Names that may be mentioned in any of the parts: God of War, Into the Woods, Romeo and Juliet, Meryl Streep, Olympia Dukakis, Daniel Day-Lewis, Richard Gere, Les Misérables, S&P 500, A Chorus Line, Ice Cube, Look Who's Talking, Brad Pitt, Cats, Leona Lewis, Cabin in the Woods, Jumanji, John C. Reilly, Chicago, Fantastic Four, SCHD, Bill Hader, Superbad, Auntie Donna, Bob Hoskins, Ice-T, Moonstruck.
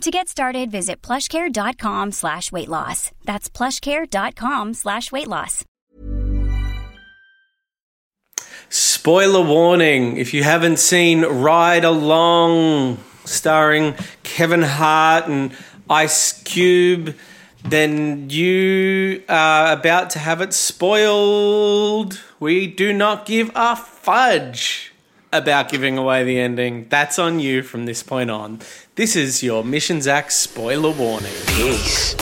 To get started, visit plushcare.com/weightloss. That's plushcare.com/weightloss. Spoiler warning, if you haven't seen Ride Along, starring Kevin Hart and Ice Cube, then you are about to have it spoiled. We do not give a fudge about giving away the ending. That's on you from this point on. This is your Mission Zach spoiler warning. Peace.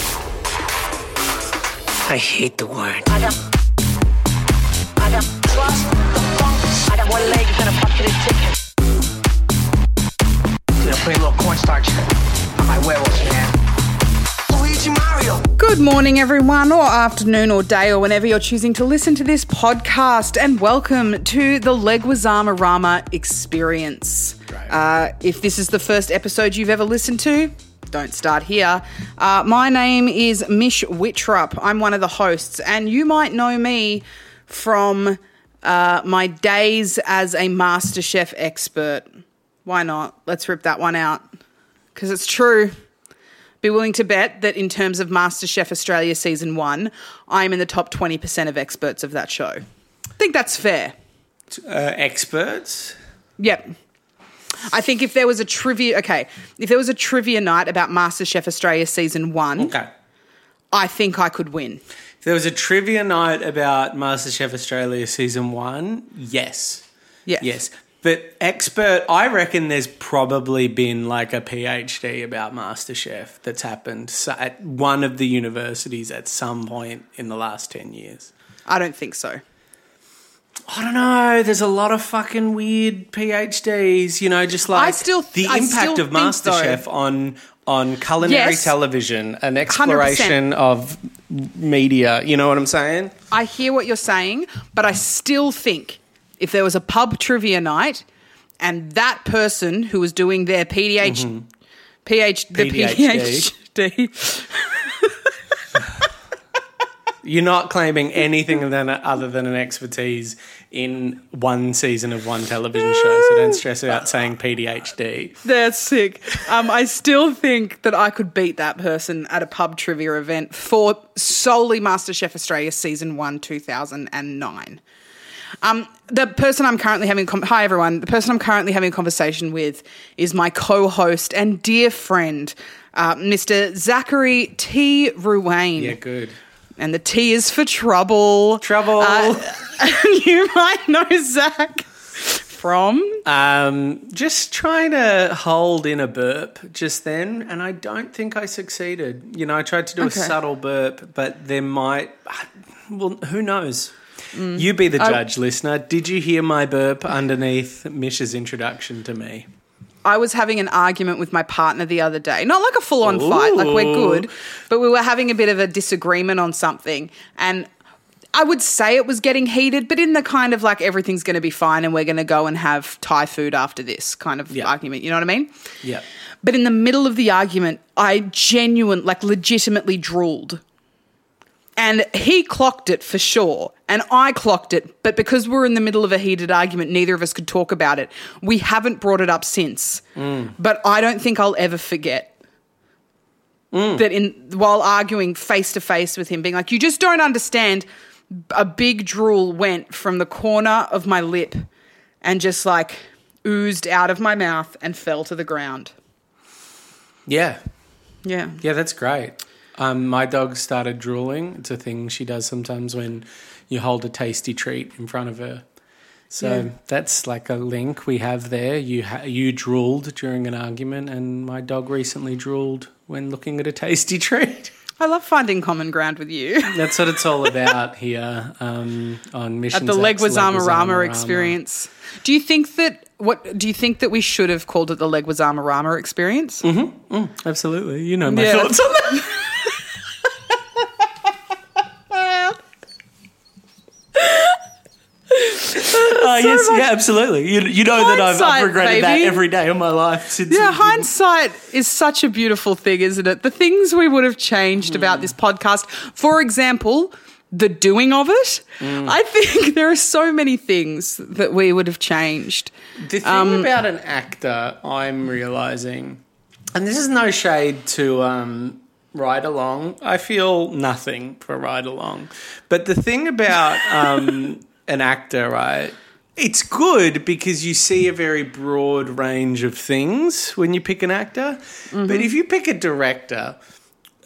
I hate the word. I got trust. I got one leg and a bucket of chicken. Did I put a little cornstarch on my werewolf, man? Luigi Mario. Good morning, everyone, or afternoon, or day, or whenever you're choosing to listen to this podcast, and welcome to the Leguizamarama experience. If this is the first episode you've ever listened to, don't start here. My name is Mish Wittrup. I'm one of the hosts, and you might know me from my days as a MasterChef expert. Why not? Let's rip that one out, because it's true. Be willing to bet that in terms of MasterChef Australia Season 1, I'm in the top 20% of experts of that show. I think that's fair. Experts? Yep. I think if there was a trivia, night about MasterChef Australia Season 1, I think I could win. If there was a trivia night about MasterChef Australia Season 1, yes. But expert, I reckon there's probably been like a PhD about MasterChef that's happened at one of the universities at some point in the last 10 years. I don't think so. I don't know. There's a lot of fucking weird PhDs, you know, just like the impact of MasterChef on culinary television and exploration 100%. Of media. You know what I'm saying? I hear what you're saying, but I still think if there was a pub trivia night and that person who was doing their PhD. You're not claiming anything other than an expertise in one season of one television show, so don't stress about saying PhD. That's sick. I still think that I could beat that person at a pub trivia event for solely MasterChef Australia Season 1, 2009. Hi everyone. The person I'm currently having a conversation with is my co-host and dear friend, Mr. Zachary T. Ruane. Yeah, good. And the T is for trouble. You might know Zach from just trying to hold in a burp just then, and I don't think I succeeded. You know, I tried to do a subtle burp, but who knows? You be the judge, listener. Did you hear my burp underneath Mish's introduction to me? I was having an argument with my partner the other day. Not like a full-on fight, like we're good, but we were having a bit of a disagreement on something, and I would say it was getting heated, but in the kind of like everything's going to be fine and we're going to go and have Thai food after this kind of argument, you know what I mean? Yeah. But in the middle of the argument, I legitimately drooled. And he clocked it for sure, and I clocked it, but because we're in the middle of a heated argument, neither of us could talk about it. We haven't brought it up since, but I don't think I'll ever forget that while arguing face-to-face with him, being like, you just don't understand, a big drool went from the corner of my lip and just like oozed out of my mouth and fell to the ground. Yeah. Yeah. Yeah, that's great. My dog started drooling. It's a thing she does sometimes when you hold a tasty treat in front of her. So that's like a link we have there. You drooled during an argument, and my dog recently drooled when looking at a tasty treat. I love finding common ground with you. That's what it's all about here on Mission at the Leguizamarama experience. Do you think that we should have called it the Leguizamarama experience? Mm-hmm. Absolutely. You know my thoughts on that. yes, so much. Yeah, absolutely. You know hindsight, that I've regretted that every day of my life since. Yeah, hindsight is such a beautiful thing, isn't it? The things we would have changed about this podcast, for example, the doing of it. I think there are so many things that we would have changed. The thing about an actor, I'm realising, and this is no shade to Ride Along. I feel nothing for Ride Along. But the thing about an actor, right, it's good because you see a very broad range of things when you pick an actor. Mm-hmm. But if you pick a director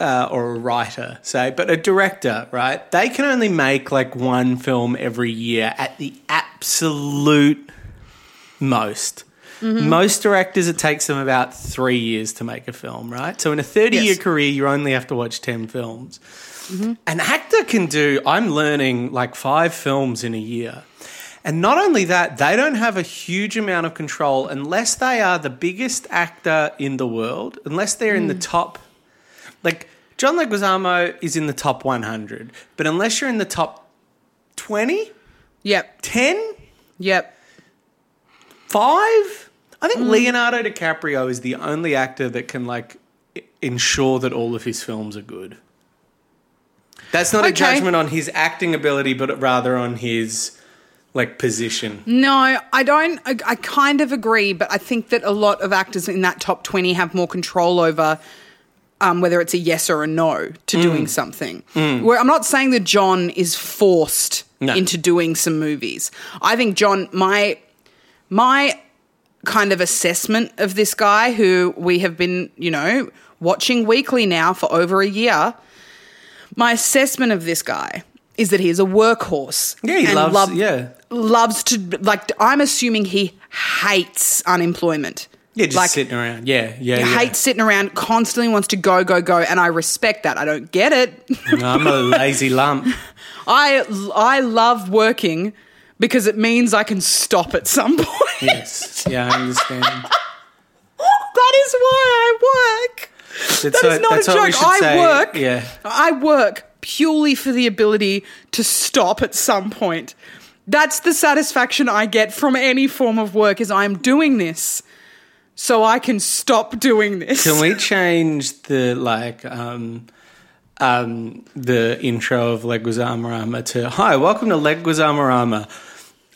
or a writer, say, but a director, right, they can only make like one film every year at the absolute most. Mm-hmm. Most directors, it takes them about 3 years to make a film, right? So in a 30-year career, you only have to watch 10 films. Mm-hmm. An actor can do, I'm learning, like 5 films in a year. And not only that, they don't have a huge amount of control unless they are the biggest actor in the world, unless they're in the top, like John Leguizamo is in the top 100, but unless you're in the top 20, 10, 5, I think Leonardo DiCaprio is the only actor that can, like, ensure that all of his films are good. That's not a judgment on his acting ability, but rather on his, like, position. No, I don't. I kind of agree, but I think that a lot of actors in that top 20 have more control over whether it's a yes or a no to doing something. Where I'm not saying that John is forced into doing some movies. I think John, my kind of assessment of this guy who we have been, you know, watching weekly now for over a year, my assessment of this guy is that he is a workhorse. Yeah, he loves, loves to, like, I'm assuming he hates unemployment. Yeah, just like, sitting around. Yeah. Hates sitting around, constantly wants to go, go, go, and I respect that. I don't get it. I'm a lazy lump. I love working because it means I can stop at some point. Yes. Yeah, I understand. That is why I work. That's not a joke. I work. Yeah. I work purely for the ability to stop at some point. That's the satisfaction I get from any form of work is I'm doing this so I can stop doing this. Can we change the, like, the intro of Leguizamarama to, hi, welcome to Leguizamarama,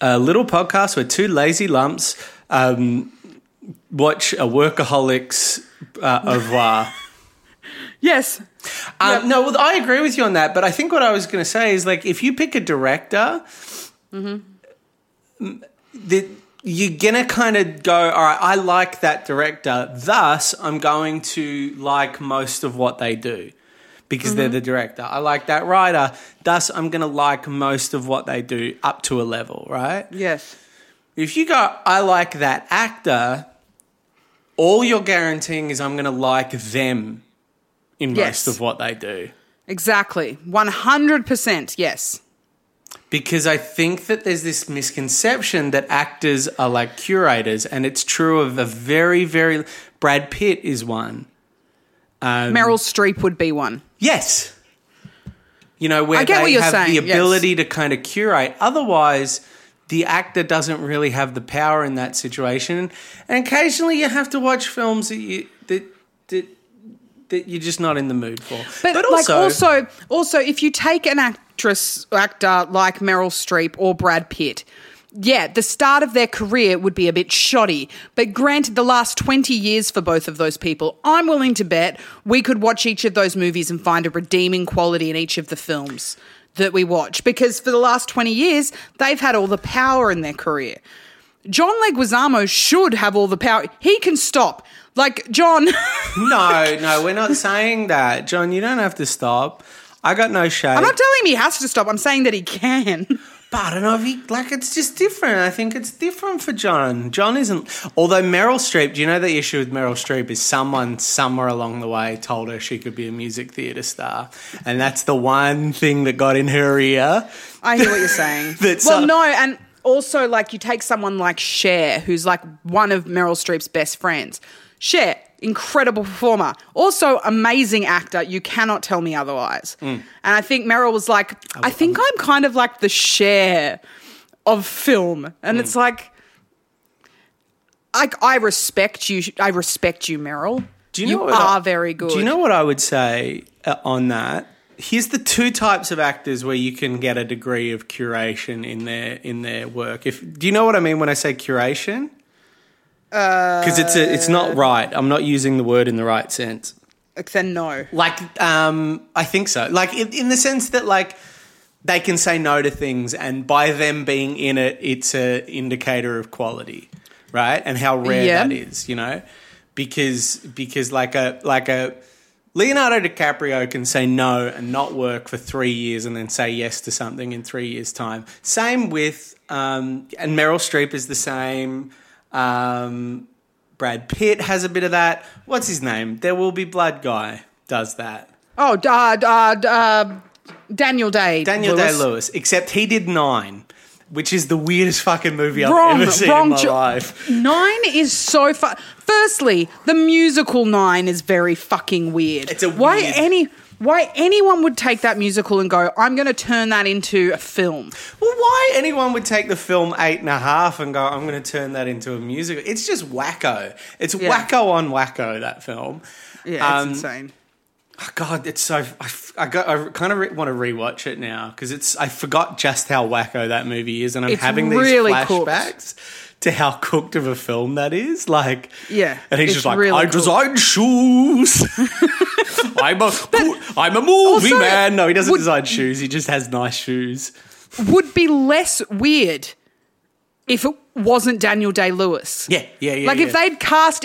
a little podcast where two lazy lumps watch a workaholic's au revoir. Yes. No, well, I agree with you on that, but I think what I was going to say is, like, if you pick a director, you're going to kind of go, all right, I like that director, thus I'm going to like most of what they do. Because they're the director. I like that writer. Thus, I'm going to like most of what they do up to a level, right? Yes. If you go, I like that actor, all you're guaranteeing is I'm going to like them in most of what they do. Exactly. 100%, yes. Because I think that there's this misconception that actors are like curators, and it's true of a very, very – Brad Pitt is one. Meryl Streep would be one. Yes. You know, where they have saying, the ability to kind of curate. Otherwise, the actor doesn't really have the power in that situation. And occasionally you have to watch films that that you're just not in the mood for. But also, if you take an actress or actor like Meryl Streep or Brad Pitt, yeah, the start of their career would be a bit shoddy, but granted the last 20 years for both of those people, I'm willing to bet we could watch each of those movies and find a redeeming quality in each of the films that we watch because for the last 20 years they've had all the power in their career. John Leguizamo should have all the power. He can stop. Like, John. No, we're not saying that. John, you don't have to stop. I got no shade. I'm not telling him he has to stop. I'm saying that he can. But I don't know if he, like, it's just different. I think it's different for John. John isn't, although Meryl Streep, do you know the issue with Meryl Streep is someone somewhere along the way told her she could be a music theatre star and that's the one thing that got in her ear. I hear what you're saying. Well, no, and also, like, you take someone like Cher, who's, like, one of Meryl Streep's best friends. Cher, incredible performer, also amazing actor. You cannot tell me otherwise. And I think Meryl was like, I think I'm kind of like the Cher of film. And it's like, I respect you. I respect you, Meryl. Do you know what are very good. Do you know what I would say on that? Here's the two types of actors where you can get a degree of curation in their work. Do you know what I mean when I say curation? Because it's not right. I'm not using the word in the right sense. Then no. Like, I think so. Like, in the sense that, like, they can say no to things, and by them being in it, it's an indicator of quality, right? And how rare that is, you know? Because like a Leonardo DiCaprio can say no and not work for 3 years and then say yes to something in 3 years' time. Same with and Meryl Streep is the same. Brad Pitt has a bit of that. What's his name? There Will Be Blood guy does that. Oh, Daniel Day-Lewis. Except he did Nine, which is the weirdest fucking movie I've ever seen in my life. Nine is so fun. Firstly, the musical Nine is very fucking weird. It's a weird... Why anyone would take that musical and go, I'm going to turn that into a film. Well, why anyone would take the film 8.5 and go, I'm going to turn that into a musical. It's just wacko. It's wacko on wacko, that film. Yeah, it's insane. Oh God, it's so... I kind of want to rewatch it now because I forgot just how wacko that movie is, and I'm having these flashbacks to how cooked of a film that is. Like, and he's just like, really I designed shoes. I'm a movie man. No, he doesn't design shoes. He just has nice shoes. Would be less weird if it wasn't Daniel Day-Lewis. Yeah. Like if they'd cast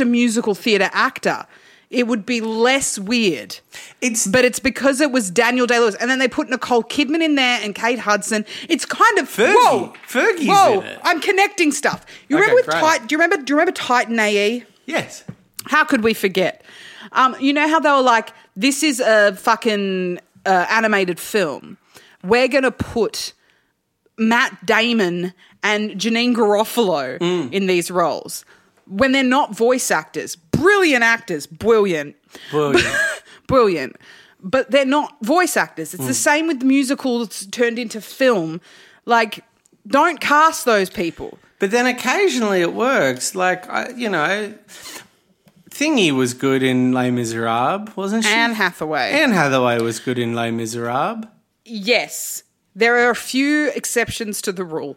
a musical theatre actor, it would be less weird. But it's because it was Daniel Day-Lewis, and then they put Nicole Kidman in there and Kate Hudson. It's kind of Fergie's in it. I'm connecting stuff. Do you remember Titan A.E.? Yes. How could we forget? You know how they were like, this is a fucking animated film. We're going to put Matt Damon and Janine Garofalo in these roles when they're not voice actors. Brilliant actors. Brilliant. But they're not voice actors. It's the same with musicals turned into film. Like, don't cast those people. But then occasionally it works. Like, Thingy was good in Les Misérables, wasn't she? Anne Hathaway was good in Les Misérables. Yes. There are a few exceptions to the rule.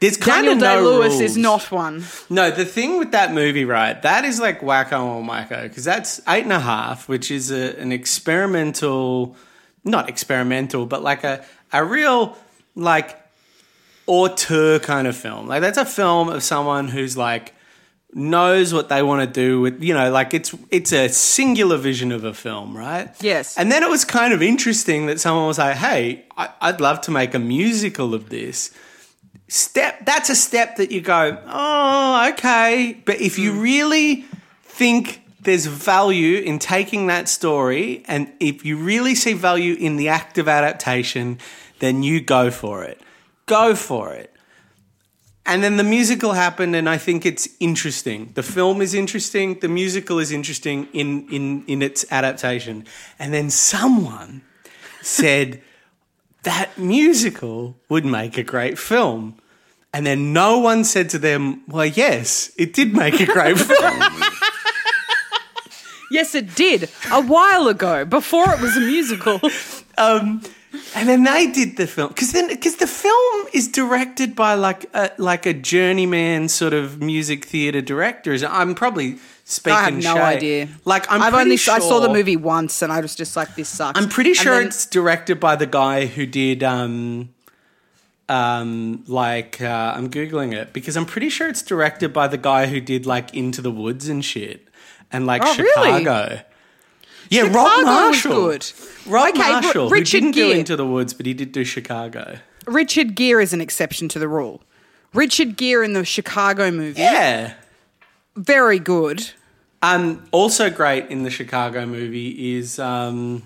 There's kind of no rules. Daniel Day-Lewis is not one. No, the thing with that movie, right, that is like wacko or myco, because that's 8.5, which is an experimental, not experimental, but like a real like auteur kind of film. Like that's a film of someone who's like, knows what they want to do with, like it's a singular vision of a film, right? Yes. And then it was kind of interesting that someone was like, hey, I'd love to make a musical of this. That's a step that you go, oh, okay. But if you really think there's value in taking that story, and if you really see value in the act of adaptation, then you go for it. And then the musical happened, and I think it's interesting. The film is interesting. The musical is interesting in its adaptation. And then someone said that musical would make a great film. And then no one said to them, well, yes, it did make a great film. Yes, it did, a while ago, before it was a musical. And then they did the film because the film is directed by like a journeyman sort of music theatre director. I'm probably speaking. I have no idea. Like I saw the movie once and I was just like, this sucks. I'm pretty sure it's directed by the guy who did I'm googling it because I'm pretty sure it's directed by the guy who did like Into the Woods and shit and like Chicago. Really? Yeah, Chicago Rob Marshall. Was good. Rob Marshall, who didn't do Into the Woods, but he did do Chicago. Richard Gere is an exception to the rule. Richard Gere in the Chicago movie. Yeah. Very good. Also great in the Chicago movie is Mr.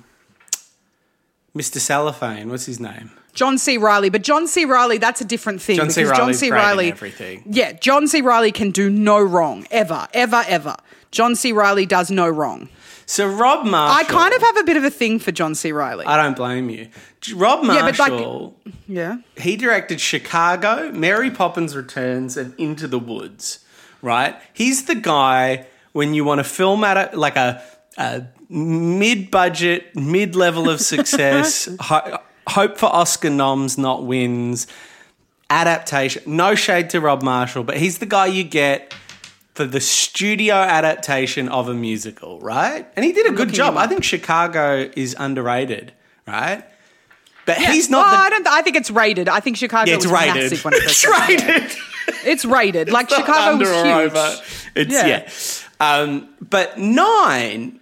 Cellophane. What's his name? John C. Reilly. But John C. Reilly, that's a different thing. John C. Reilly's great in everything. Yeah, John C. Reilly can do no wrong, ever, ever, ever. John C. Reilly does no wrong. So Rob Marshall. I kind of have a bit of a thing for John C. Reilly. I don't blame you. Rob Marshall. Yeah, but he directed Chicago, Mary Poppins Returns, and Into the Woods, right? He's the guy when you want to film at a mid-budget, mid-level of success, hope for Oscar noms, not wins, adaptation. No shade to Rob Marshall, but he's the guy you get for the studio adaptation of a musical, right? And he did a good job. I think Chicago is underrated, right? But he's not. Well, I think it's rated. I think Chicago is massive when it was rated. It's rated. Like it's Chicago was huge. Over. But Nine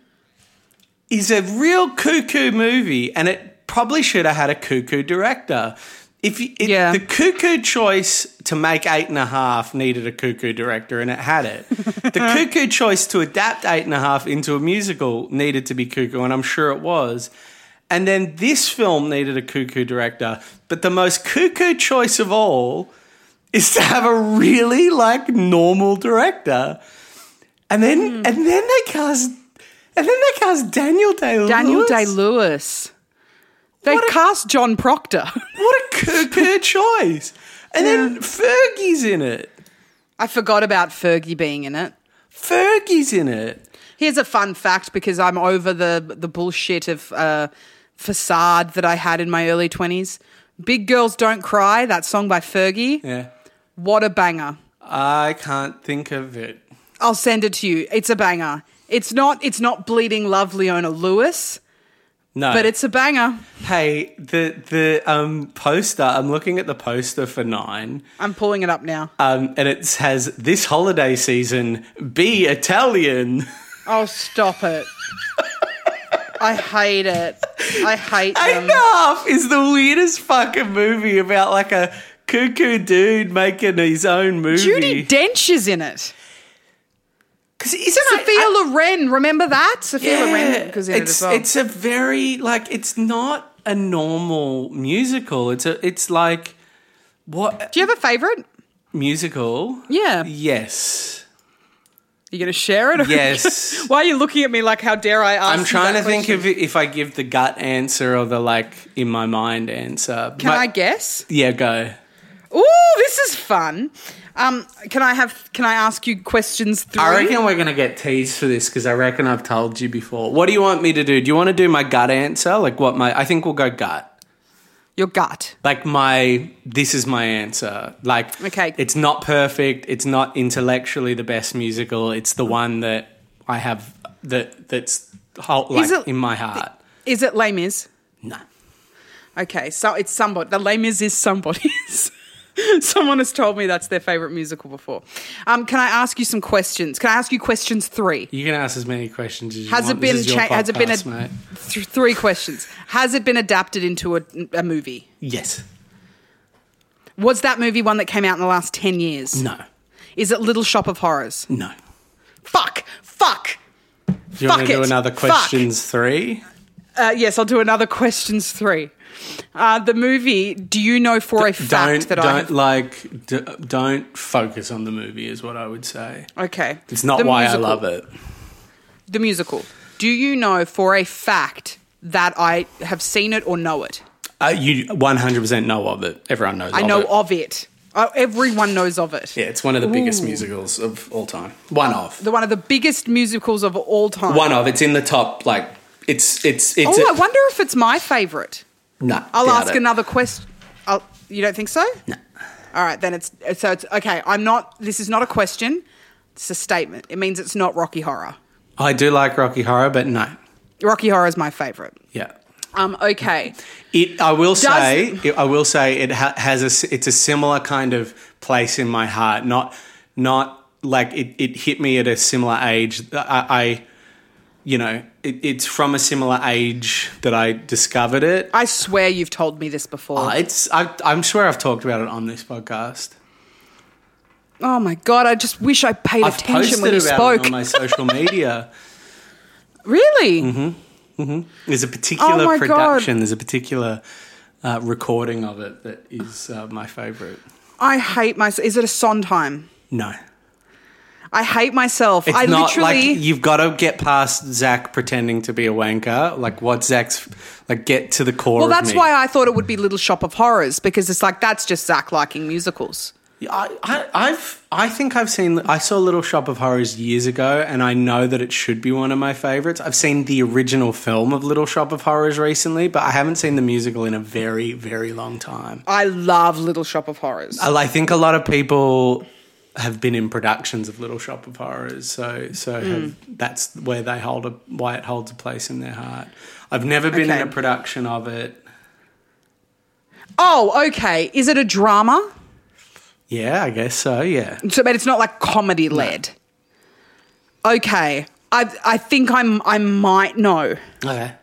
is a real cuckoo movie, and it probably should have had a cuckoo director. The cuckoo choice to make 8.5 needed a cuckoo director, and it had it. The cuckoo choice to adapt 8.5 into a musical needed to be cuckoo, and I'm sure it was. And then this film needed a cuckoo director. But the most cuckoo choice of all is to have a really, normal director. And then they cast Daniel Day-Lewis. They cast John Proctor. What a cuckoo choice. And then Fergie's in it. I forgot about Fergie being in it. Fergie's in it. Here's a fun fact, because I'm over the bullshit of facade that I had in my early 20s. Big Girls Don't Cry, that song by Fergie. Yeah. What a banger. I can't think of it. I'll send it to you. It's a banger. It's not Bleeding Love Leona Lewis. No. But it's a banger. Hey, the poster, I'm looking at the poster for Nine. I'm pulling it up now. And it has this holiday season, be Italian. Oh, stop it. I hate it. I hate them. Enough is the weirdest fucking movie about a cuckoo dude making his own movie. Judi Dench is in it. Sophia Loren, remember that? Sophia Loren was in it as well. It's a very, it's not a normal musical. What? Do you have a favourite? Musical? Yeah. Yes. You going to share it? Yes. Why are you looking at me how dare I ask? I'm trying to think of if I give the gut answer or the in my mind answer. Can I guess? Yeah, go. Ooh, this is fun. Can I ask you questions through? I reckon we're going to get teased for this because I reckon I've told you before. What do you want me to do? Do you want to do my gut answer? I think we'll go gut. Your gut. This is my answer. It's not perfect. It's not intellectually the best musical. It's the one that I have that's in my heart. Is it Les Mis? No. Okay, so it's somebody. The Les Mis is somebody's. Someone has told me that's their favourite musical before. Can I ask you some questions? Can I ask you questions three? You can ask as many questions as you want. Three questions. Has it been adapted into a movie? Yes. Was that movie one that came out in the last 10 years? No. Is it Little Shop of Horrors? No. Fuck. Do you want to do another questions three? Yes, I'll do another questions three. The movie, do you know for a fact that I... Don't focus on the movie is what I would say. Okay. It's not why I love it. The musical. Do you know for a fact that I have seen it or know it? You 100% know of it. Everyone knows of it. I know of it. Everyone knows of it. Yeah, it's one of the biggest musicals of all time. One of the biggest musicals of all time. It's in the top, it's I wonder if it's my favourite. No. I'll ask another question. You don't think so? No. All right, then it's okay. This is not a question. It's a statement. It means it's not Rocky Horror. I do like Rocky Horror, but no. Rocky Horror is my favourite. Yeah. Okay. I will say it has it's a similar kind of place in my heart. It hit me at a similar age. It's from a similar age that I discovered it. I swear you've told me this before. I'm sure I've talked about it on this podcast. Oh, my God, I just wish I paid attention when you spoke. I've posted about it on my social media. Really? Mm-hmm. Mm-hmm. There's a particular production. God. There's a particular recording of it that is my favourite. I hate myself. Is it a Sondheim? No. I hate myself. It's not literally, like, you've got to get past Zach pretending to be a wanker. Like, what Zach's, like, get to the core of me. Well, that's why I thought it would be Little Shop of Horrors, because it's like, that's just Zach liking musicals. I saw Little Shop of Horrors years ago, and I know that it should be one of my favorites. I've seen the original film of Little Shop of Horrors recently, but I haven't seen the musical in a very, very long time. I love Little Shop of Horrors. I think a lot of people have been in productions of Little Shop of Horrors, that's where they why it holds a place in their heart. I've never been in a production of it. Oh, okay. Is it a drama? Yeah, I guess so, yeah. So, but it's not like comedy-led. No. Okay. I think I might know. Okay.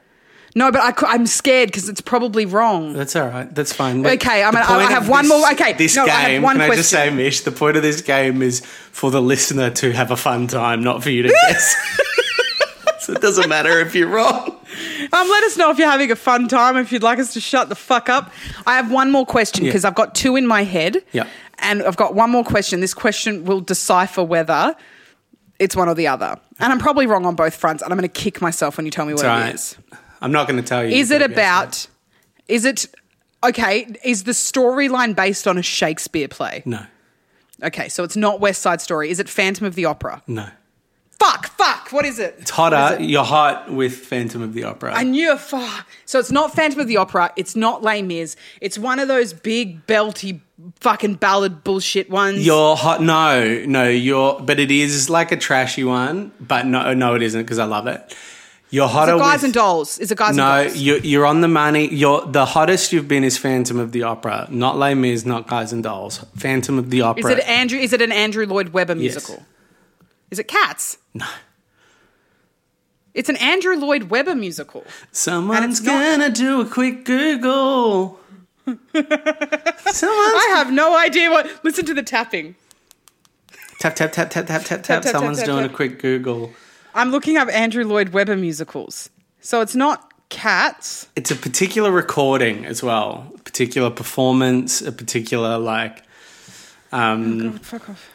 No, but I'm scared because it's probably wrong. That's all right. That's fine. But okay, I have one more. Okay, I have one question. I just say, Mish, the point of this game is for the listener to have a fun time, not for you to guess. So it doesn't matter if you're wrong. Let us know if you're having a fun time, if you'd like us to shut the fuck up. I have one more question because I've got two in my head. Yeah. And I've got one more question. This question will decipher whether it's one or the other. And I'm probably wrong on both fronts, and I'm going to kick myself when you tell me what it is. I'm not going to tell you. Is the storyline based on a Shakespeare play? No. Okay, so it's not West Side Story. Is it Phantom of the Opera? No. Fuck, what is it? It's hotter. You're hot with Phantom of the Opera. I knew. So it's not Phantom of the Opera. It's not Les Mis. It's one of those big belty fucking ballad bullshit ones. You're hot. No, but it is like a trashy one. But no, it isn't because I love it. You're hotter. Is it Guys and Dolls? No, you're on the money. The hottest you've been is Phantom of the Opera. Not Les Mis, not Guys and Dolls. Phantom of the Opera. Is it an Andrew Lloyd Webber musical? Yes. Is it Cats? No. It's an Andrew Lloyd Webber musical. Someone's gonna do a quick Google. I have no idea what. Listen to the tapping. Tap, tap, tap, tap, tap, tap, tap. Someone's doing a quick Google. I'm looking up Andrew Lloyd Webber musicals. So it's not Cats. It's a particular recording as well. A particular performance, a particular like. Oh God, fuck off.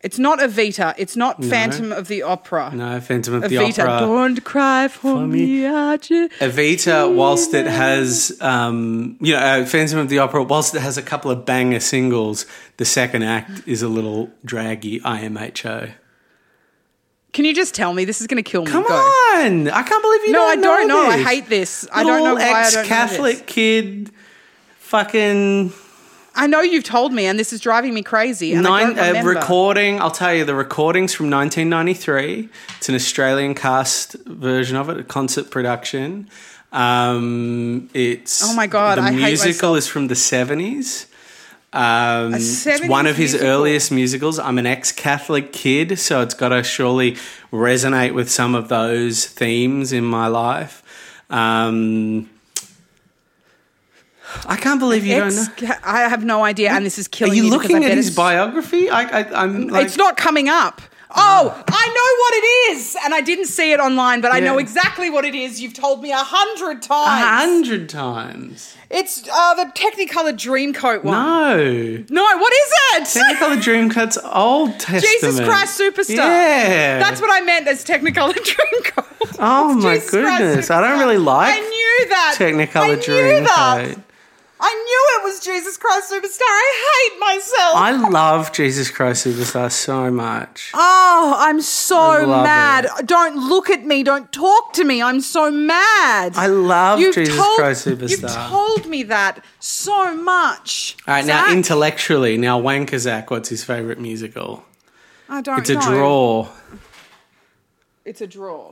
It's not Evita. It's not Phantom of the Opera. No, Phantom of the Opera. Don't cry for me. Evita, whilst it has, Phantom of the Opera, whilst it has a couple of banger singles, the second act is a little draggy IMHO. Can you just tell me? This is going to kill me. Come on. I can't believe you don't know. No, I don't know. This. I hate this. I don't know why I don't know this. Catholic kid fucking. I know you've told me, and this is driving me crazy. I'll tell you, the recording's from 1993. It's an Australian cast version of it, a concert production. It's. Oh my God, I hate myself. The musical is from the 70s. It's one of his earliest musicals. I'm an ex-Catholic kid, so it's got to surely resonate with some of those themes in my life. I can't believe you don't know. I have no idea, and this is killing me. Are you looking at his biography? I'm like. It's not coming up. Oh, I know what it is, and I didn't see it online, but I know exactly what it is. You've told me 100 times. 100 times. It's the Technicolor Dreamcoat one. No, what is it? Technicolor Dreamcoat's Old Testament. Jesus Christ Superstar. Yeah, that's what I meant as Technicolor Dreamcoat. Oh my goodness, I don't really like. I knew that. Technicolor Dreamcoat. I knew it was Jesus Christ Superstar. I hate myself. I love Jesus Christ Superstar so much. Oh, I'm so mad. Don't look at me. Don't talk to me. I'm so mad. I love Jesus Christ Superstar. You've told me that so much. All right, Zach? Now intellectually, Wanker Zach, what's his favourite musical? I don't know. It's a draw.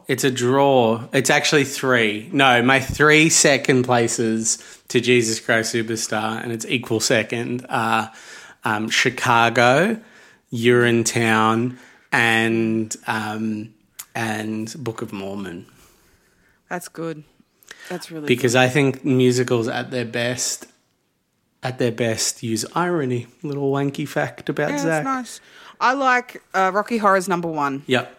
It's a draw. It's actually three. No, my 3 second places to Jesus Christ Superstar, and it's equal second, are Chicago, Urinetown, and Book of Mormon. That's good. That's really good. Because I think musicals at their best use irony. Little wanky fact about Zach. That's nice. I like Rocky Horror's number 1. Yep.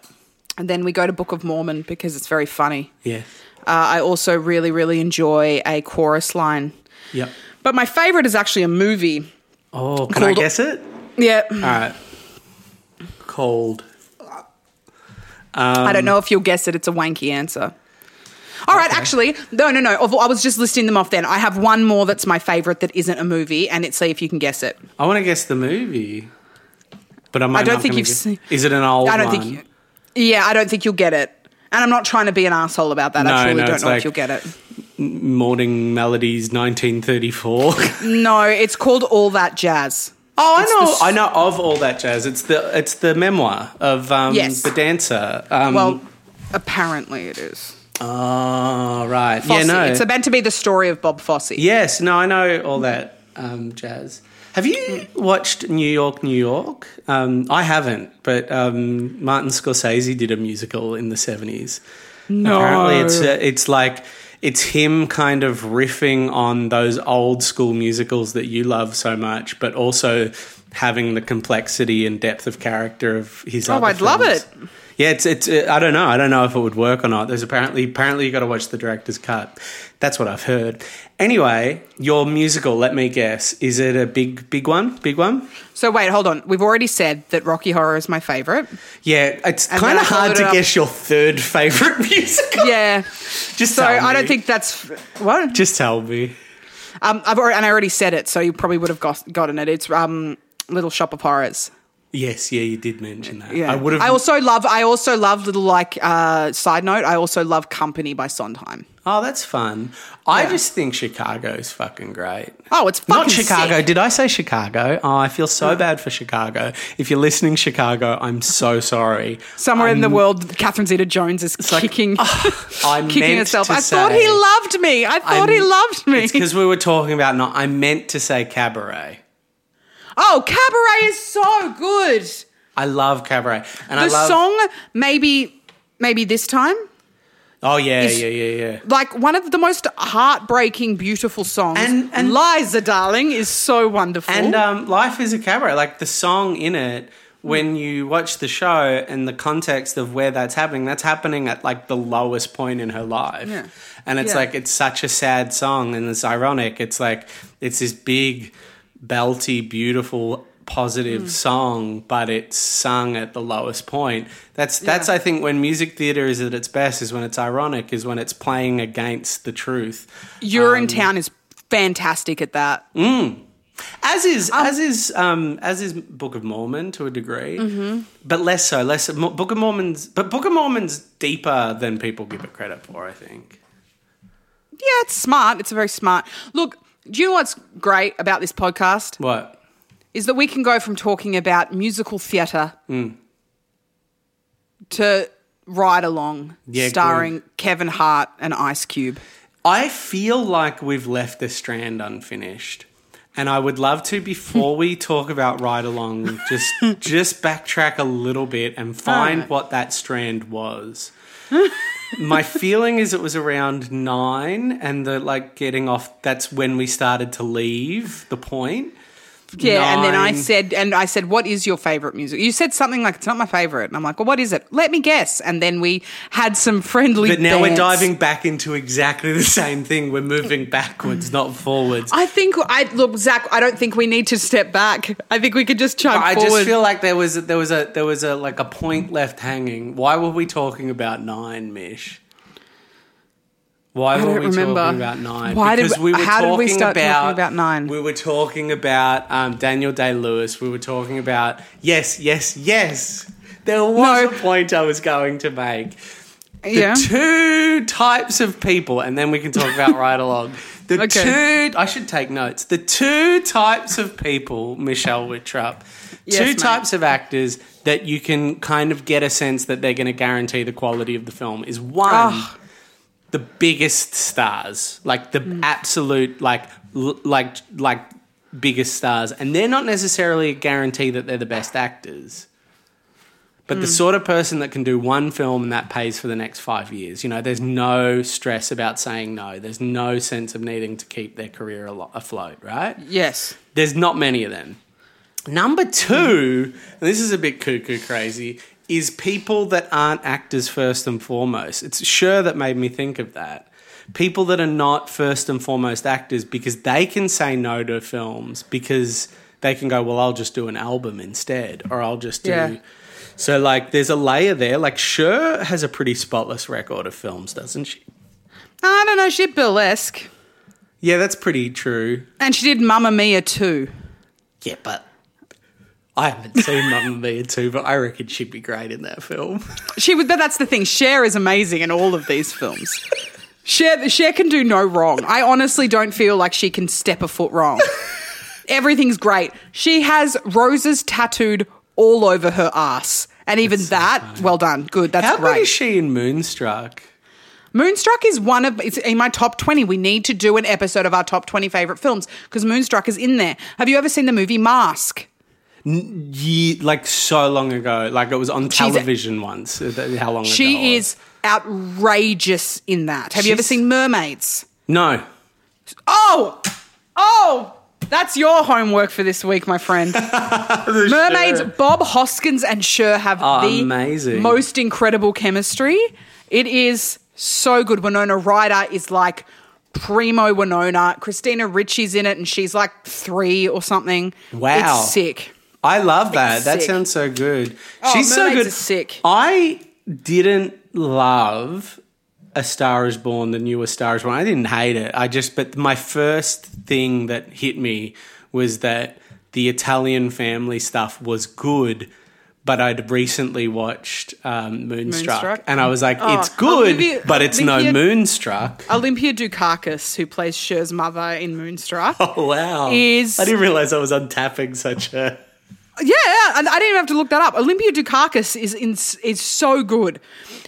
And then we go to Book of Mormon because it's very funny. Yeah. I also really, really enjoy a chorus line. Yep. But my favourite is actually a movie. Oh, can I guess it? Yeah. All right. called? I don't know if you'll guess it. It's a wanky answer. All right, actually, no. I was just listing them off then. I have one more that's my favourite that isn't a movie, and it's see if you can guess it. I want to guess the movie, but I don't think you've seen. Is it an old one? I don't think you'll get it. And I'm not trying to be an asshole about that. I truly don't know if you'll get it. Morning Melodies 1934. No, it's called All That Jazz. Oh, I know of All That Jazz. It's the memoir of the dancer. Well, apparently it is. Oh, right. Fosse. Yeah, no. It's meant to be the story of Bob Fosse. Yes, no, I know All That Jazz. Have you watched New York, New York? I haven't, but Martin Scorsese did a musical in the 70s. No. Apparently it's him kind of riffing on those old school musicals that you love so much, but also having the complexity and depth of character of his other films. Love it. Yeah, I don't know. I don't know if it would work or not. There's apparently you got to watch the director's cut. That's what I've heard. Anyway, your musical, let me guess, is it a big one? Big one? So wait, hold on. We've already said that Rocky Horror is my favourite. Yeah, it's kind of hard to guess your third favourite musical. Yeah. Just so tell me. I don't think that's what. Just tell me. I already said it, so you probably would have gotten it. It's Little Shop of Horrors. Yes, yeah, you did mention that. Yeah. I also love little side note, I also love Company by Sondheim. Oh, that's fun. Yeah. I just think Chicago's fucking great. Oh, it's fucking not Chicago. Sick. Did I say Chicago? Oh, I feel so bad for Chicago. If you're listening, Chicago, I'm so sorry. Somewhere in the world, Catherine Zeta-Jones is kicking herself. I thought he loved me. It's because we were talking about I meant to say Cabaret. Oh, Cabaret is so good. I love Cabaret. And the song, maybe this time. Oh, yeah, yeah. Like one of the most heartbreaking, beautiful songs. And Liza, darling, is so wonderful. And Life is a Cabaret. Like the song in it, when you watch the show and the context of where that's happening at like the lowest point in her life. Yeah. And it's it's such a sad song and it's ironic. It's like it's this big belty, beautiful, positive song, but it's sung at the lowest point. That's I think when music theatre is at its best is when it's ironic, is when it's playing against the truth. You're in Town is fantastic at that. Mm. As is Book of Mormon to a degree, but less so. Book of Mormon's deeper than people give it credit for, I think. Yeah, it's smart. It's very smart. Look. Do you know what's great about this podcast? What? Is that we can go from talking about musical theatre to Ride Along, starring Kevin Hart and Ice Cube. I feel like we've left the strand unfinished. And I would love to, before we talk about Ride Along, just backtrack a little bit and find what that strand was. My feeling is it was around 9 and getting off, that's when we started to leave the point. Yeah, 9. And then I said, what is your favourite music? You said something like, it's not my favourite. And I'm like, well, what is it? Let me guess. And then we had some friendly But now dance. We're diving back into exactly the same thing. We're moving backwards, not forwards. Zach, I don't think we need to step back. I think we could just chime forward. I just feel like there was a point left hanging. Why were we talking about 9, Mish? Why were we talking about 9? How did we start talking about 9? We were talking about Daniel Day-Lewis. We were talking about yes. There was a point I was going to make. The two types of people, and then we can talk about Ride Along. I should take notes. The two types of people, Michelle Wittrup, types of actors that you can kind of get a sense that they're going to guarantee the quality of the film is one... Oh. The biggest stars, like the absolute, like biggest stars, and they're not necessarily a guarantee that they're the best actors, but the sort of person that can do one film and that pays for the next 5 years. You know, there's no stress about saying no. There's no sense of needing to keep their career afloat, right? Yes. There's not many of them. Number two, and this is a bit cuckoo crazy, is people that aren't actors first and foremost. It's Cher that made me think of that. People that are not first and foremost actors because they can say no to films because they can go, well, I'll just do an album instead or I'll just do So, like, there's a layer there. Like, Cher has a pretty spotless record of films, doesn't she? I don't know. She did Burlesque. Yeah, that's pretty true. And she did Mamma Mia 2. Yeah, but I haven't seen Mamma Mia 2, but I reckon she'd be great in that film. She would. That's the thing. Cher is amazing in all of these films. Cher can do no wrong. I honestly don't feel like she can step a foot wrong. Everything's great. She has roses tattooed all over her ass. And even that's that, so well done. Good, that's great. How good is she in Moonstruck? Moonstruck is one of, it's in my top 20. We need to do an episode of our top 20 favourite films because Moonstruck is in there. Have you ever seen the movie Mask? Like so long ago. Like it was on television once. How long ago? She is outrageous in that. Have you ever seen Mermaids? No. Oh! That's your homework for this week, my friend. Mermaids, Cher. Bob Hoskins and Cher have the amazing. Most incredible chemistry. It is so good. Winona Ryder is like primo Winona. Christina Ricci's in it and she's like 3 or something. Wow. It's sick. I love that. That sounds so good. Oh, she's so good. Mermaids are sick. I didn't love A Star Is Born, the newer Star Is Born. I didn't hate it. But my first thing that hit me was that the Italian family stuff was good, but I'd recently watched Moonstruck. And I was like, it's good, but it's no Moonstruck. Olympia Dukakis, who plays Cher's mother in Moonstruck. Oh, wow. I didn't realise I was untapping such a... Yeah, I didn't even have to look that up. Olympia Dukakis is so good.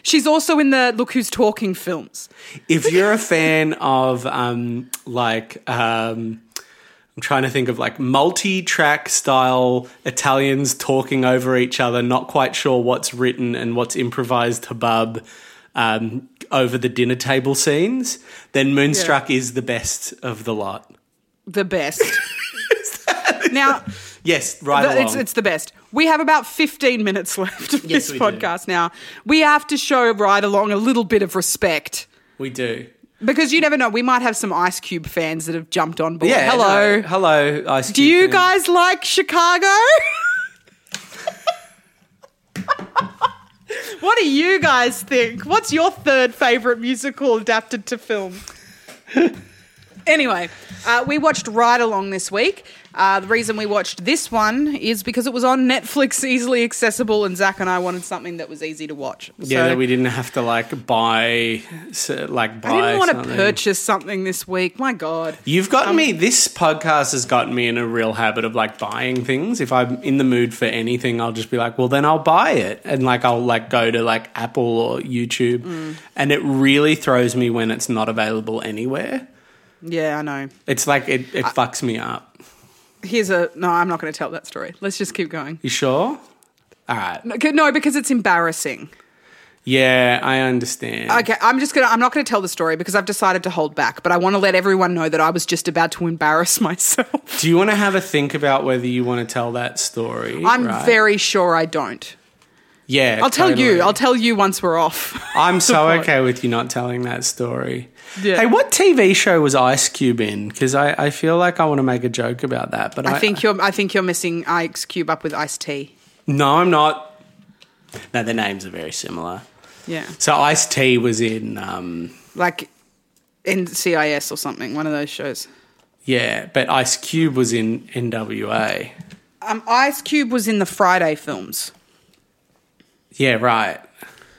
She's also in the Look Who's Talking films. If you're a fan of I'm trying to think of like multi-track style Italians talking over each other, not quite sure what's written and what's improvised hubbub over the dinner table scenes, then Moonstruck is the best of the lot. The best. Now, yes, Ride Along. It's the best. We have about 15 minutes left of this podcast now. We have to show Ride Along a little bit of respect. We do. Because you never know. We might have some Ice Cube fans that have jumped on board. Yeah, hello, Ice Cube. Do you guys like Chicago? What do you guys think? What's your third favourite musical adapted to film? Anyway, we watched Ride Along this week. The reason we watched this one is because it was on Netflix, easily accessible, and Zach and I wanted something that was easy to watch. Yeah, that we didn't have to buy. I didn't want to purchase something this week. My God, you've gotten me. This podcast has gotten me in a real habit of buying things. If I'm in the mood for anything, I'll just be like, well, then I'll buy it, and I'll go to Apple or YouTube, and it really throws me when it's not available anywhere. Yeah, I know. It's it fucks me up. No, I'm not going to tell that story. Let's just keep going. You sure? All right. No, because it's embarrassing. Yeah, I understand. Okay, I'm not going to tell the story because I've decided to hold back, but I want to let everyone know that I was just about to embarrass myself. Do you want to have a think about whether you want to tell that story? I'm very sure I don't. Yeah, I'll totally. I'll tell you once we're off. I'm so okay with you not telling that story. Yeah. Hey, what TV show was Ice Cube in? Because I feel like I want to make a joke about that, but I think you're messing Ice Cube up with Ice-T. No, I'm not. No, their names are very similar. Yeah. So Ice-T was in NCIS or something, one of those shows. Yeah, but Ice Cube was in NWA. Ice Cube was in the Friday films. Yeah, right.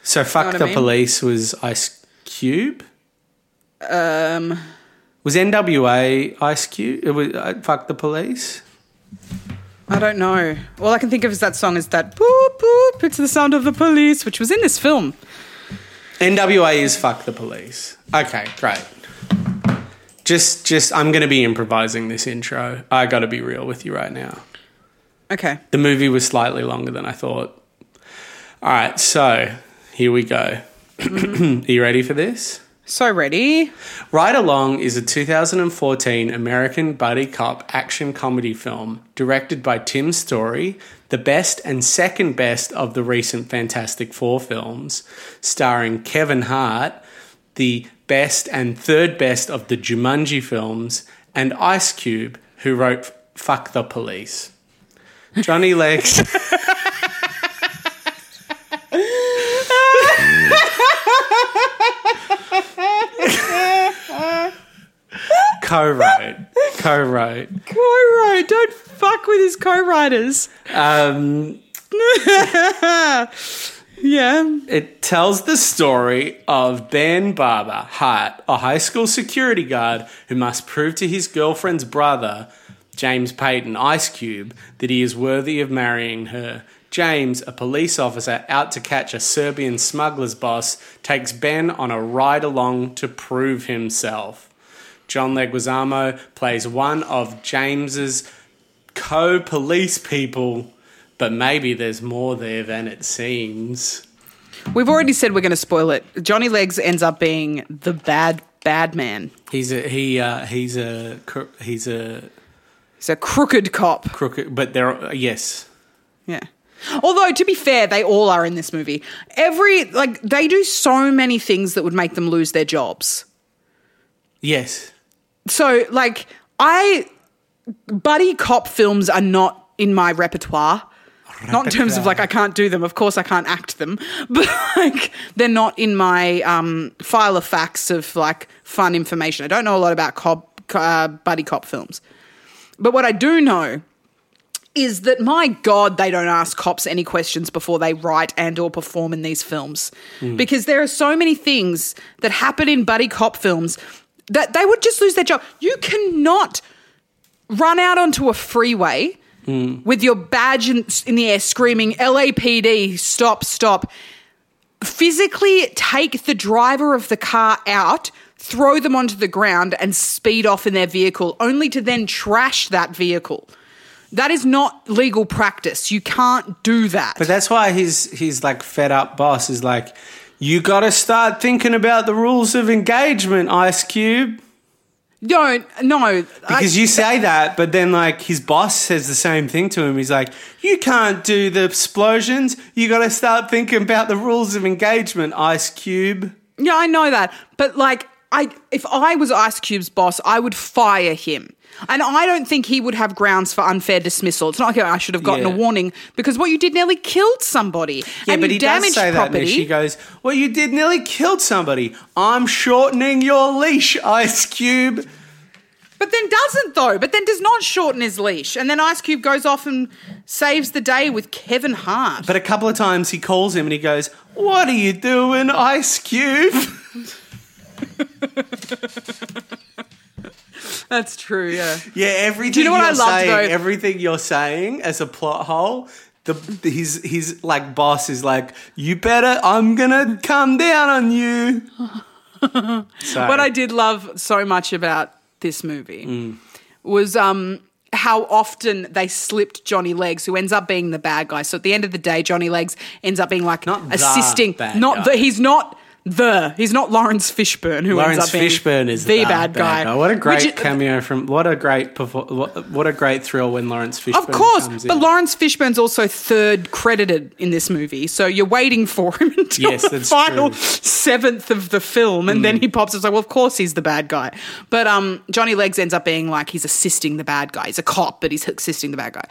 So Fuck the Police was Ice Cube? Was NWA Ice Cube? It was Fuck the Police? I don't know. All I can think of is that song is that boop, boop, it's the sound of the police, which was in this film. NWA is Fuck the Police. Okay, great. Just I'm going to be improvising this intro. I got to be real with you right now. Okay. The movie was slightly longer than I thought. All right, so here we go. Are you ready for this? So ready. Ride Along is a 2014 American buddy cop action comedy film directed by Tim Story, the best and second best of the recent Fantastic Four films, starring Kevin Hart, the best and third best of the Jumanji films, and Ice Cube, who wrote Fuck the Police. Johnny Legs... Co-wrote. Don't fuck with his co-writers. Yeah. It tells the story of Ben Barber Hart, a high school security guard who must prove to his girlfriend's brother, James Payton, Ice Cube, that he is worthy of marrying her. James, a police officer out to catch a Serbian smuggler's boss, takes Ben on a ride along to prove himself. John Leguizamo plays one of James's co-police people, but maybe there's more there than it seems. We've already said we're going to spoil it. Johnny Legs ends up being the bad man. He's a crooked cop. Crooked, but yes. Yeah. Although, to be fair, they all are in this movie. They do so many things that would make them lose their jobs. Yes. So, buddy cop films are not in my repertoire. Not in terms of, I can't do them. Of course, I can't act them. But, they're not in my file of facts of, fun information. I don't know a lot about buddy cop films. But what I do know is that, my God, they don't ask cops any questions before they write and or perform in these films. Mm. Because there are so many things that happen in buddy cop films that they would just lose their job. You cannot run out onto a freeway with your badge in the air screaming, LAPD, stop, stop. Physically take the driver of the car out, throw them onto the ground and speed off in their vehicle, only to then trash that vehicle. That is not legal practice. You can't do that. But that's why his fed up boss is like, you got to start thinking about the rules of engagement, Ice Cube. No. Because you say that, but then his boss says the same thing to him. He's like, you can't do the explosions. You got to start thinking about the rules of engagement, Ice Cube. Yeah, I know that. But if I was Ice Cube's boss, I would fire him. And I don't think he would have grounds for unfair dismissal. It's not like I should have gotten a warning because what you did nearly killed somebody. Yeah, and but he damaged does say property. That. She goes, well, you did nearly killed somebody. I'm shortening your leash, Ice Cube. But then doesn't though. But then does not shorten his leash. And then Ice Cube goes off and saves the day with Kevin Hart. But a couple of times he calls him and he goes, what are you doing, Ice Cube? That's true, yeah. Yeah, everything you're saying as a plot hole, his boss is like, you better, I'm going to come down on you. So. What I did love so much about this movie was how often they slipped Johnny Legs, who ends up being the bad guy. So at the end of the day, Johnny Legs ends up being he's not Lawrence Fishburne, who Lawrence ends up being Fishburne is the bad guy. What a great cameo from! What a great thrill when Lawrence Fishburne. Of course, but Lawrence Fishburne's also third credited in this movie, so you're waiting for him until the final seventh of the film, and then he pops up. It's like, well, of course he's the bad guy. But Johnny Legs ends up being he's assisting the bad guy. He's a cop, but he's assisting the bad guy.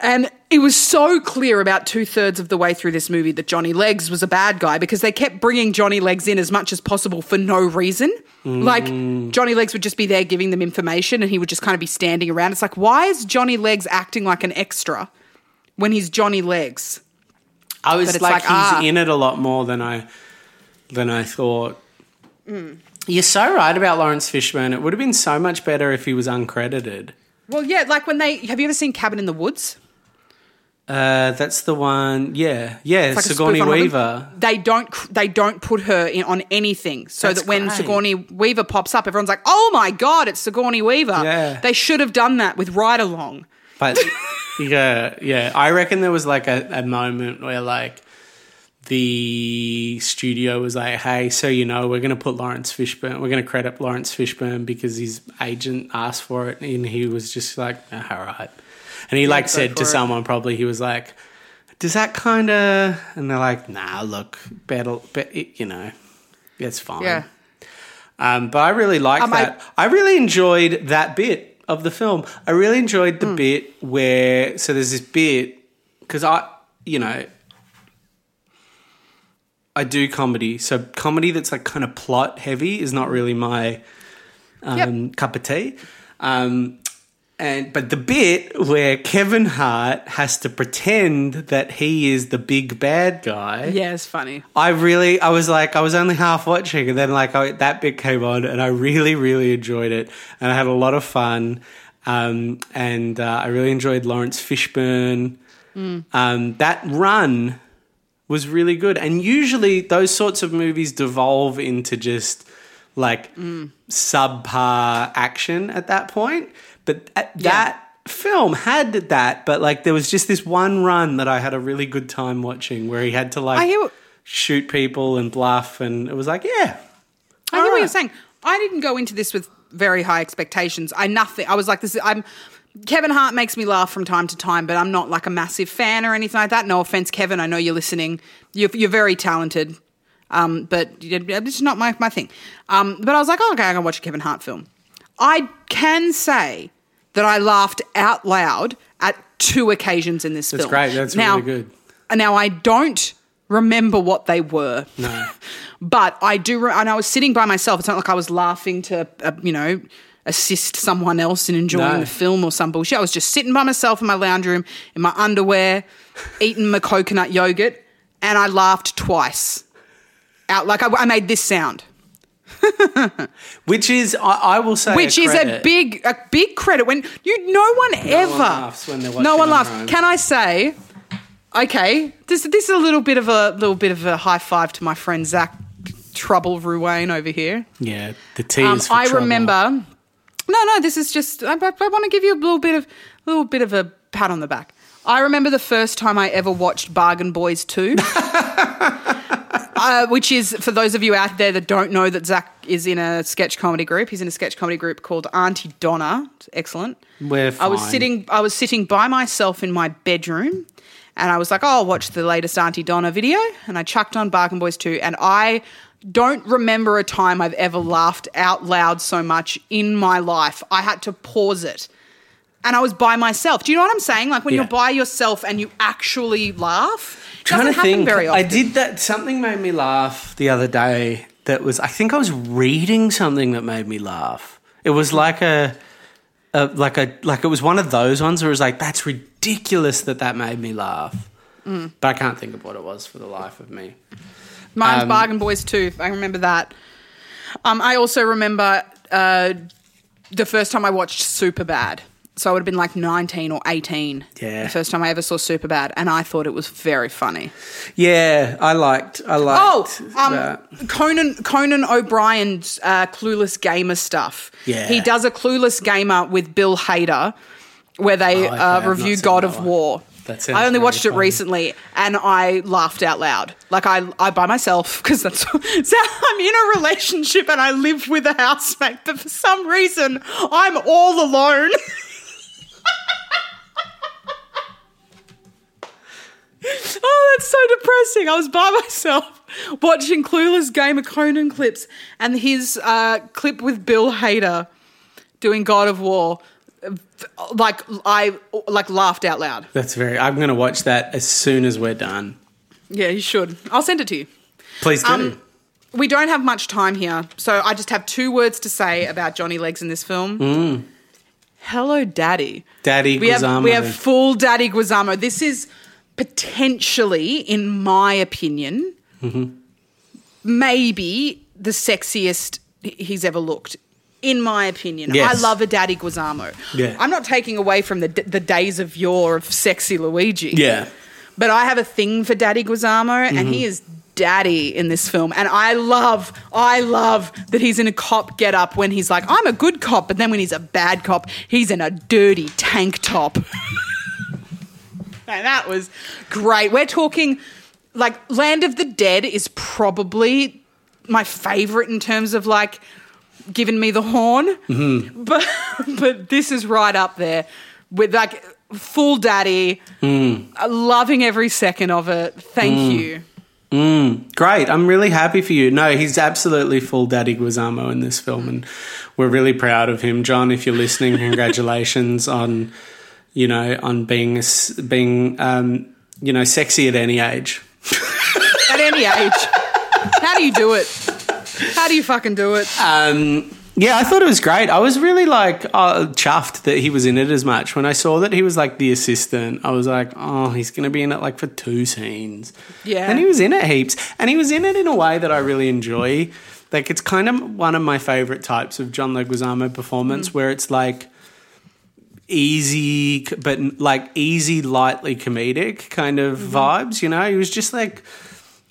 And it was so clear about 2/3 of the way through this movie that Johnny Legs was a bad guy because they kept bringing Johnny Legs in as much as possible for no reason. Johnny Legs would just be there giving them information and he would just kind of be standing around. It's why is Johnny Legs acting like an extra when he's Johnny Legs? I was he's in it a lot more than I thought. Mm. You're so right about Lawrence Fishburne. It would have been so much better if he was uncredited. Well, yeah, have you ever seen Cabin in the Woods? That's the one, yeah. Yeah, Sigourney Weaver. They don't put her in on anything so that's that when great. Sigourney Weaver pops up, everyone's like, oh, my God, it's Sigourney Weaver. Yeah. They should have done that with Ride Along. But, yeah, I reckon there was a moment where the studio was like, hey, so we're going to put Lawrence Fishburne, we're going to credit Lawrence Fishburne because his agent asked for it and he was just nah, all right. And he said to someone probably, he was like, does that kind of, and they're like, nah, look, it's fine. Yeah. But I really liked that. I really enjoyed that bit of the film. I really enjoyed the bit where, so there's this bit because I do comedy. So comedy that's like kind of plot heavy is not really my cup of tea. But the bit where Kevin Hart has to pretend that he is the big bad guy. Yeah, it's funny. I was only half watching, and then that bit came on, and I really, really enjoyed it, and I had a lot of fun, and I really enjoyed Lawrence Fishburne. That run was really good, and usually those sorts of movies devolve into just subpar action at that point. But that film had that, but there was just this one run that I had a really good time watching where he had to shoot people and bluff, and it was I hear what you're saying. I didn't go into this with very high expectations. Kevin Hart makes me laugh from time to time, but I'm not a massive fan or anything like that. No offense, Kevin, I know you're listening. You're very talented, but it's not my thing. But I was okay, I'm going to watch a Kevin Hart film. I can say that I laughed out loud at two occasions in this film. That's great. That's really good. Now, I don't remember what they were. No. But I do, and I was sitting by myself. It's not like I was laughing to, assist someone else in enjoying the film or some bullshit. I was just sitting by myself in my lounge room in my underwear, eating my coconut yogurt, and I laughed twice. Out I made this sound. Which is, I will say, which is a big credit when no one laughs when they're watching. No one laughs. Can I say? Okay, this is a little bit of a high five to my friend Zach Trouble Ruane over here. Yeah, the T is for trouble. Remember. No, this is just I want to give you a little bit of a pat on the back. I remember the first time I ever watched Bargain Boys 2, which is, for those of you out there that don't know that Zach is in a sketch comedy group. He's in a sketch comedy group called Auntie Donna. It's excellent. We're fine. I was sitting by myself in my bedroom, and I was like, oh, I'll watch the latest Auntie Donna video, and I chucked on Bargain Boys 2, and I don't remember a time I've ever laughed out loud so much in my life. I had to pause it, and I was by myself. Do you know what I'm saying? When you're by yourself and you actually laugh, it doesn't happen very often. I did that. Something made me laugh the other day that was, I think I was reading something that made me laugh. It was it was one of those ones where it was that's ridiculous that made me laugh. But I can't think of what it was for the life of me. Mine's Bargain Boys 2. I remember that. I also remember the first time I watched Superbad. So I would have been 19 or 18. Yeah. The first time I ever saw Superbad, and I thought it was very funny. Yeah, I liked that. Conan O'Brien's Clueless Gamer stuff. Yeah. He does a Clueless Gamer with Bill Hader where they review God of War. I only watched it recently, and I laughed out loud. I by myself, because that's so I'm in a relationship and I live with a housemate, but for some reason I'm all alone. Oh, that's so depressing. I was by myself watching Clueless Gamer Conan clips, and his clip with Bill Hader doing God of War. I laughed out loud. I'm going to watch that as soon as we're done. Yeah, you should. I'll send it to you. Please do. We don't have much time here, so I just have two words to say about Johnny Legs in this film. Hello, Daddy. Daddy Guizamo. We have full Daddy Guizamo. This is potentially, in my opinion, maybe the sexiest he's ever looked. In my opinion, yes. I love a Daddy Guizamo. Yeah. I'm not taking away from the days of yore of sexy Luigi. Yeah, but I have a thing for Daddy Guizamo, and he is daddy in this film. And I love that he's in a cop getup when he's I'm a good cop, but then when he's a bad cop, he's in a dirty tank top. And that was great. We're talking Land of the Dead is probably my favourite in terms of given me the horn, but this is right up there with full daddy, loving every second of it. Thank you. Great. I'm really happy for you. No, he's absolutely full Daddy Guizamo in this film, and we're really proud of him. John, if you're listening, congratulations on, on being sexy at any age. How do you do it? How do you fucking do it? Yeah, I thought it was great. I was really chuffed that he was in it as much. When I saw that he was like the assistant, I was like, oh, he's going to be in it like for two scenes. Yeah. And he was in it heaps. And he was in it in a way that I really enjoy. Like, it's kind of one of my favourite types of John Leguizamo performance, where it's like easy, but like easy, lightly comedic kind of vibes, you know? He was just like...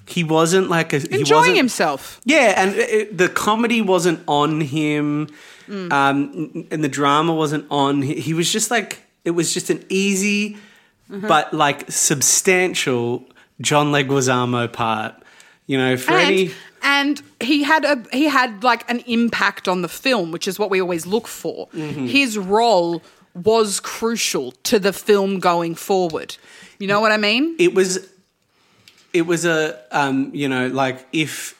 He wasn't like a... Enjoying himself. Yeah, and the comedy wasn't on him and the drama wasn't on him. He was just like... It was just an easy but like substantial John Leguizamo part, you know, for any... And he had like an impact on the film, which is what we always look for. Mm-hmm. His role was crucial to the film going forward. You know what I mean? It was a, you know, like if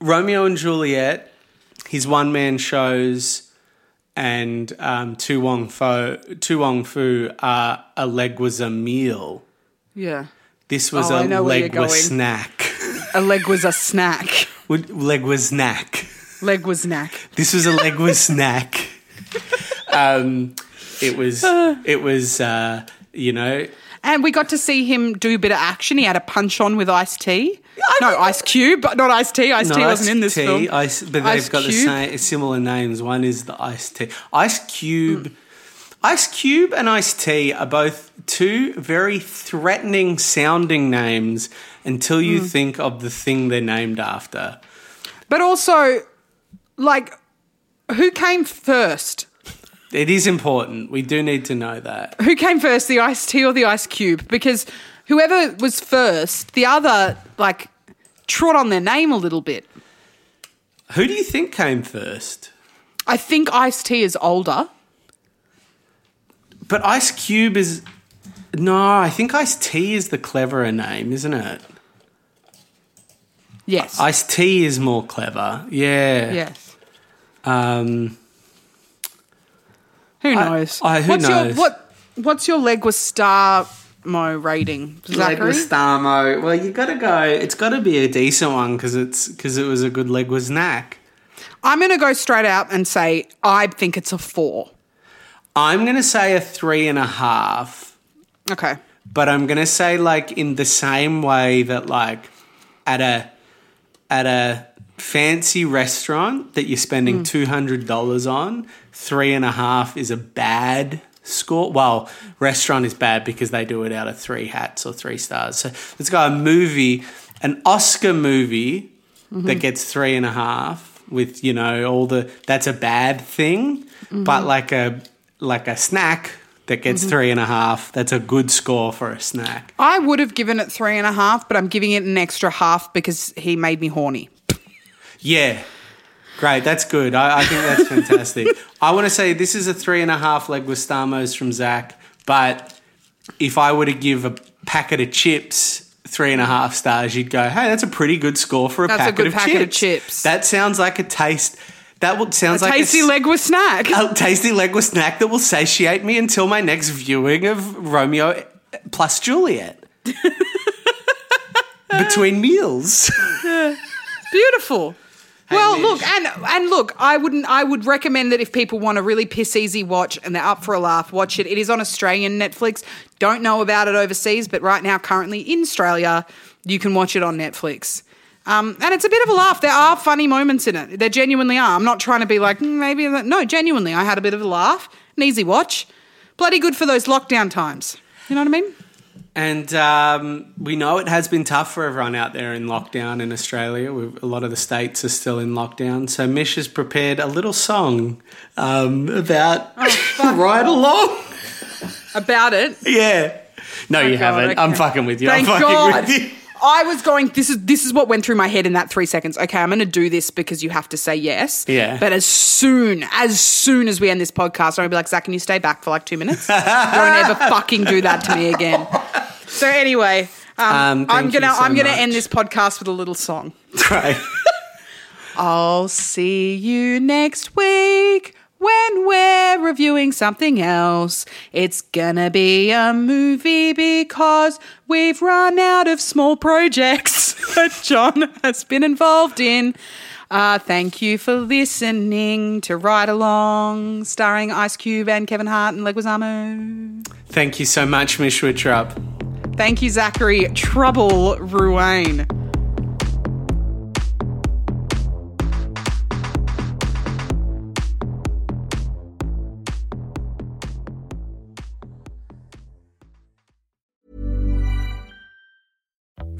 Romeo and Juliet, his one-man shows, and Tu Wong Fu are a Leguiza meal. Yeah. This was a Leguiza snack. A Leguiza snack. This was a Leguiza snack. It was you know. And we got to see him do a bit of action. He had a punch-on with Ice-T. Ice Cube, but not Ice-T. Ice-T wasn't in this film. They've got the same similar names. One is the Ice-T. Ice Cube and Ice-T are both two very threatening-sounding names until you think of the thing they're named after. But also, like, who came first? It is important. We do need to know that. Who came first, the Ice-T or the Ice Cube? Because whoever was first, the other, like, trod on their name a little bit. Who do you think came first? I think Ice-T is older. But Ice Cube is... No, I think Ice-T is the cleverer name, isn't it? Yes. Ice-T is more clever. Yeah. Yes. Who knows? Who knows? What's your Leguizamo rating, Zachary? Leguizamo. Well, you got to go. It's got to be a decent one because it was a good Leguiznack. I'm going to go straight out and say I think it's a 4. I'm going to say a 3.5. Okay. But I'm going to say like in the same way that like at a fancy restaurant that you're spending $200 on, 3.5 is a bad score. Well, restaurant is bad because they do it out of 3 hats or 3 stars. So let's go a movie, an Oscar movie that gets 3.5 with, you know, all the – that's a bad thing. But like a snack that gets 3.5, that's a good score for a snack. I would have given it 3.5, but I'm giving it an extra half because he made me horny. Yeah, great. That's good. I think that's fantastic. I want to say this is a 3.5 Leguizamo's from Zach, but if I were to give a packet of chips 3.5 stars, you'd go, hey, that's a pretty good score for a packet of chips. That sounds like a taste. That sounds like a tasty Leguiza snack. A tasty Leguiza snack that will satiate me until my next viewing of Romeo plus Juliet. Between meals. Beautiful. Well, look, and look, I would recommend that if people want a really piss-easy watch and they're up for a laugh, watch it. It is on Australian Netflix. Don't know about it overseas, but right now, currently in Australia, you can watch it on Netflix. And it's a bit of a laugh. There are funny moments in it. There genuinely are. I'm not trying to be like, maybe. No, genuinely, I had a bit of a laugh. An easy watch. Bloody good for those lockdown times. You know what I mean? And we know it has been tough for everyone out there in lockdown in Australia. A lot of the states are still in lockdown. So Mish has prepared a little song about Ride Along. About it? Yeah. No, you haven't. Okay. I'm fucking with you. Thank God. I was going, this is what went through my head in that 3 seconds. Okay, I'm going to do this because you have to say yes. Yeah. But as soon as we end this podcast, I'm going to be like, Zach, can you stay back for like 2 minutes? Don't ever fucking do that to me again. So anyway, I'm going to end this podcast with a little song. Right. I'll see you next week. when we're reviewing something else. It's gonna be a movie because we've run out of small projects that John has been involved in. Thank you for listening to Ride Along, starring Ice Cube and Kevin Hart and Leguizamo. Thank you so much, Miss Wittrup. Thank you, Zachary Trouble Ruane.